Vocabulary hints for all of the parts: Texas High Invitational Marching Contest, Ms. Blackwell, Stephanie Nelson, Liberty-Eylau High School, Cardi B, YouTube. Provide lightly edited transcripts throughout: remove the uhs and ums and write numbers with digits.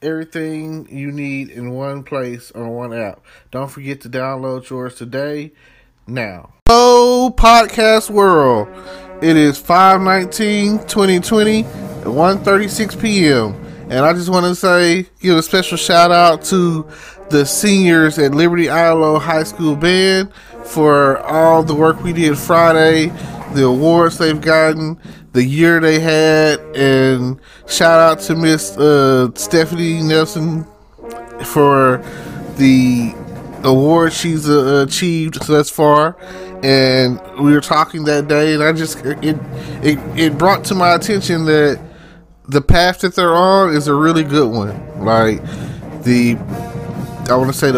Everything you need in one place on one app. Don't forget to download yours today. Now. Hello, podcast world. It is 5/19/2020 at 1:36 p.m. And I just want to give a special shout out to the seniors at Liberty-Eylau High School Band for all the work we did Friday, the awards they've gotten, the year they had, and shout out to Ms. Stephanie Nelson for the award she's achieved thus far. And we were talking that day, and I just it brought to my attention that the path that they're on is a really good one. Like the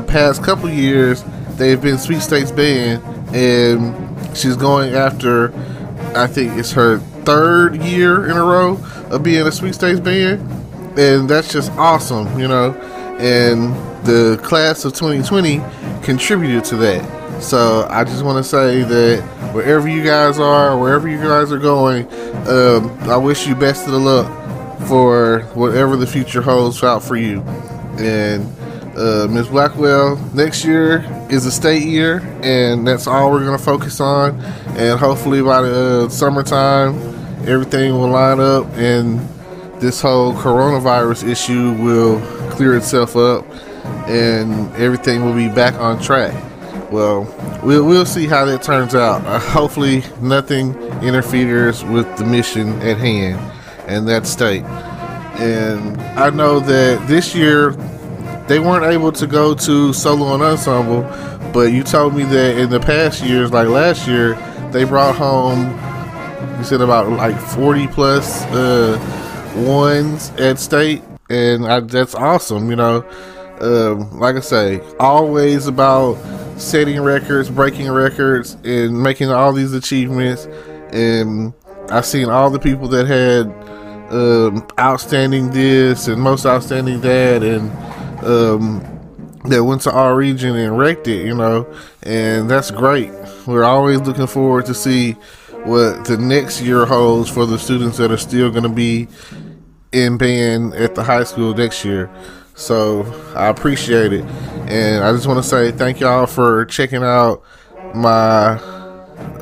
past couple years they've been sweepstakes band, and she's going after, I think it's her third year in a row of being a sweepstakes band, and that's just awesome, and the class of 2020 contributed to that. So I just want to say that wherever you guys are going, I wish you best of the luck for whatever the future holds out for you. And Ms. Blackwell, next year is a state year, and that's all we're going to focus on. And hopefully by the summertime, everything will line up, and this whole coronavirus issue will clear itself up, and everything will be back on track. Well, we'll see how that turns out. Hopefully nothing interferes with the mission at hand, and that state. And I know that this year they weren't able to go to solo and ensemble, but you told me that in the past years, like last year, they brought home, you said, about like 40 plus ones at state, and that's awesome. Like I say, always about setting records, breaking records, and making all these achievements. And I've seen all the people that had outstanding this and most outstanding that, and that went to our region and wrecked it, and that's great. We're always looking forward to see what the next year holds for the students that are still going to be in band at the high school next year. So I appreciate it, and I just want to say thank y'all for checking out my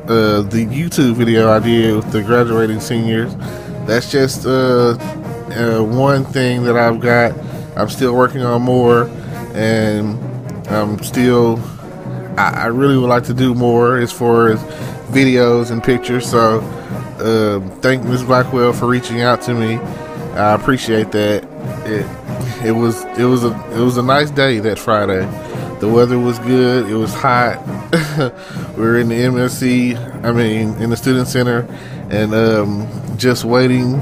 the YouTube video I did with the graduating seniors. That's just one thing that I've got. I'm still working on more, and I really would like to do more as far as videos and pictures. So thank Ms. Blackwell for reaching out to me. I appreciate that. It was a nice day that Friday. The weather was good. It was hot. We were in the MSC, in the student center, and just waiting.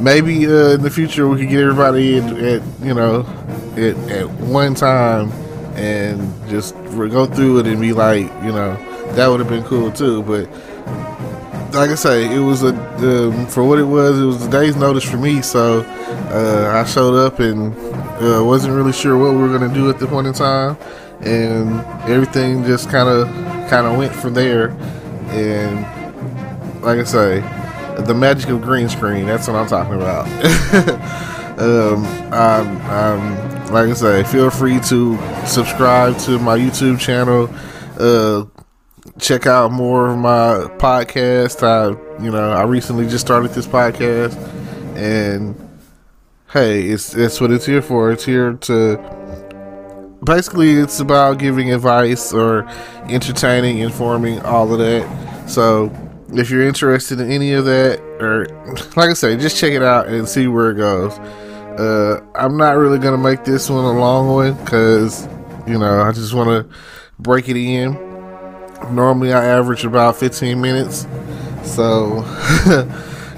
Maybe in the future we could get everybody in at one time and just go through it and be like, that would have been cool too. But like I say, it was for what it was a day's notice for me. So I showed up and wasn't really sure what we were going to do at the point in time, and everything just kind of went from there. And like I say, the magic of green screen, that's what I'm talking about. Like I say, feel free to subscribe to my YouTube channel, check out more of my podcast. I recently just started this podcast, and hey, that's what it's here for. It's here to basically, it's about giving advice or entertaining, informing, all of that. So if you're interested in any of that, or like I say, just check it out and see where it goes. I'm not really going to make this one a long one because, I just want to break it in. Normally I average about 15 minutes. So,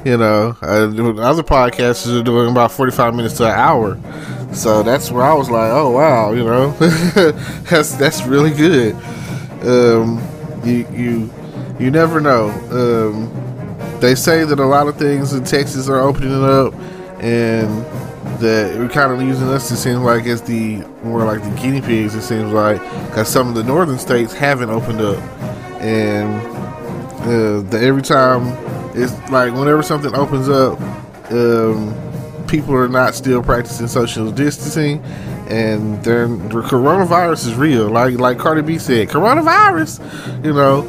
other podcasters are doing about 45 minutes to an hour. So that's where I was like, oh wow, you know, that's really good. You never know. They say that a lot of things in Texas are opening up, and that we're kind of using us, it seems like, as the more like the guinea pigs, it seems like, because some of the northern states haven't opened up. And every time, it's like whenever something opens up, people are not still practicing social distancing, and then the coronavirus is real. Like Cardi B said, coronavirus, you know,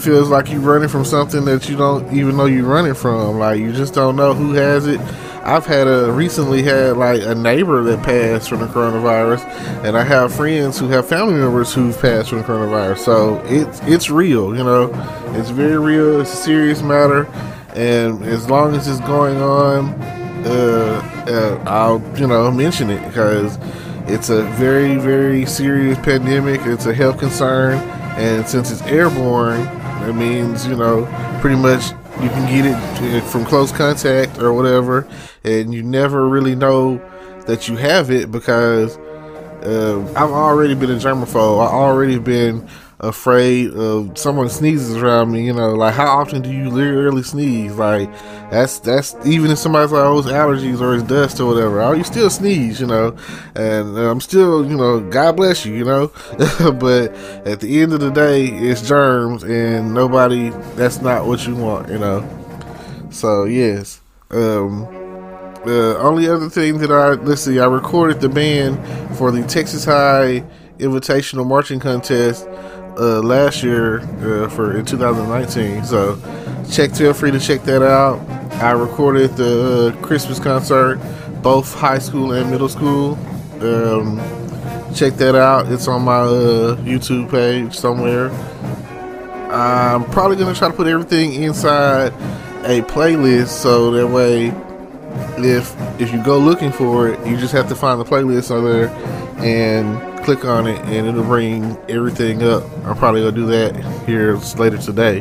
feels like you're running from something that you don't even know you're running from. Like, you just don't know who has it. I've recently had like a neighbor that passed from the coronavirus, and I have friends who have family members who've passed from the coronavirus. So it's real, you know, it's very real. It's a serious matter, and as long as it's going on, I'll mention it, because it's a very, very serious pandemic. It's a health concern, and since it's airborne, it means, you know, pretty much you can get it from close contact or whatever, and you never really know that you have it, because I've already been a germaphobe. I've already been afraid of someone sneezes around me. You know, like, how often do you literally sneeze? Like, that's even if somebody's like, oh, it's allergies or it's dust or whatever, oh, you still sneeze, you know. And I'm still, you know, God bless you, you know. But at the end of the day, it's germs, and nobody, that's not what you want, you know. So yes, the only other thing that I recorded the band for the Texas High Invitational Marching Contest last year in 2019. So feel free to check that out. I recorded the Christmas concert, both high school and middle school. Check that out. It's on my YouTube page somewhere. I'm probably going to try to put everything inside a playlist, so that way if you go looking for it, you just have to find the playlist on there and click on it, and it'll bring everything up. I'm probably gonna do that here later today.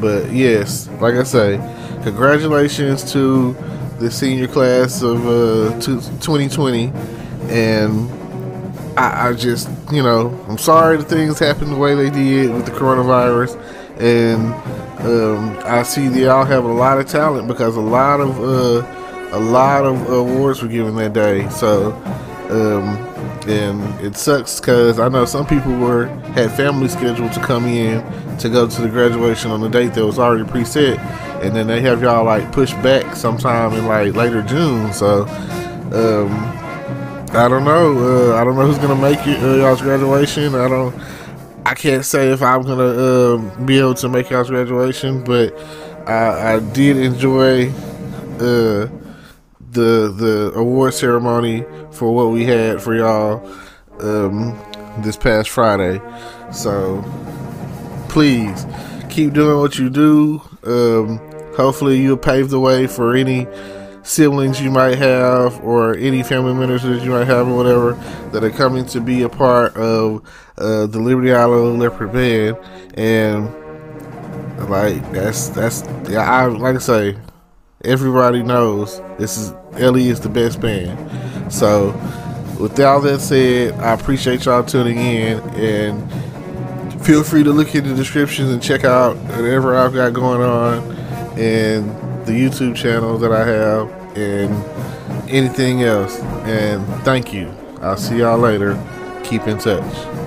But yes, like I say, congratulations to the senior class of 2020, and I just, you know, I'm sorry the things happened the way they did with the coronavirus, and I see that y'all have a lot of talent, because a lot of awards were given that day. So and it sucks, because I know some people had family scheduled to come in to go to the graduation on the date that was already preset, and then they have y'all like pushed back sometime in like later June. So I don't know who's gonna make it y'all's graduation. I can't say if I'm gonna be able to make y'all's graduation, but I did enjoy the award ceremony for what we had for y'all this past Friday. So please keep doing what you do. Hopefully you'll pave the way for any siblings you might have, or any family members that you might have, or whatever, that are coming to be a part of the Liberty-Eylau Leopard Band. And like that's yeah, I like I say, everybody knows Ellie is the best band. So with all that said, I appreciate y'all tuning in, and feel free to look in the descriptions and check out whatever I've got going on, and the YouTube channel that I have, and anything else. And thank you. I'll see y'all later. Keep in touch.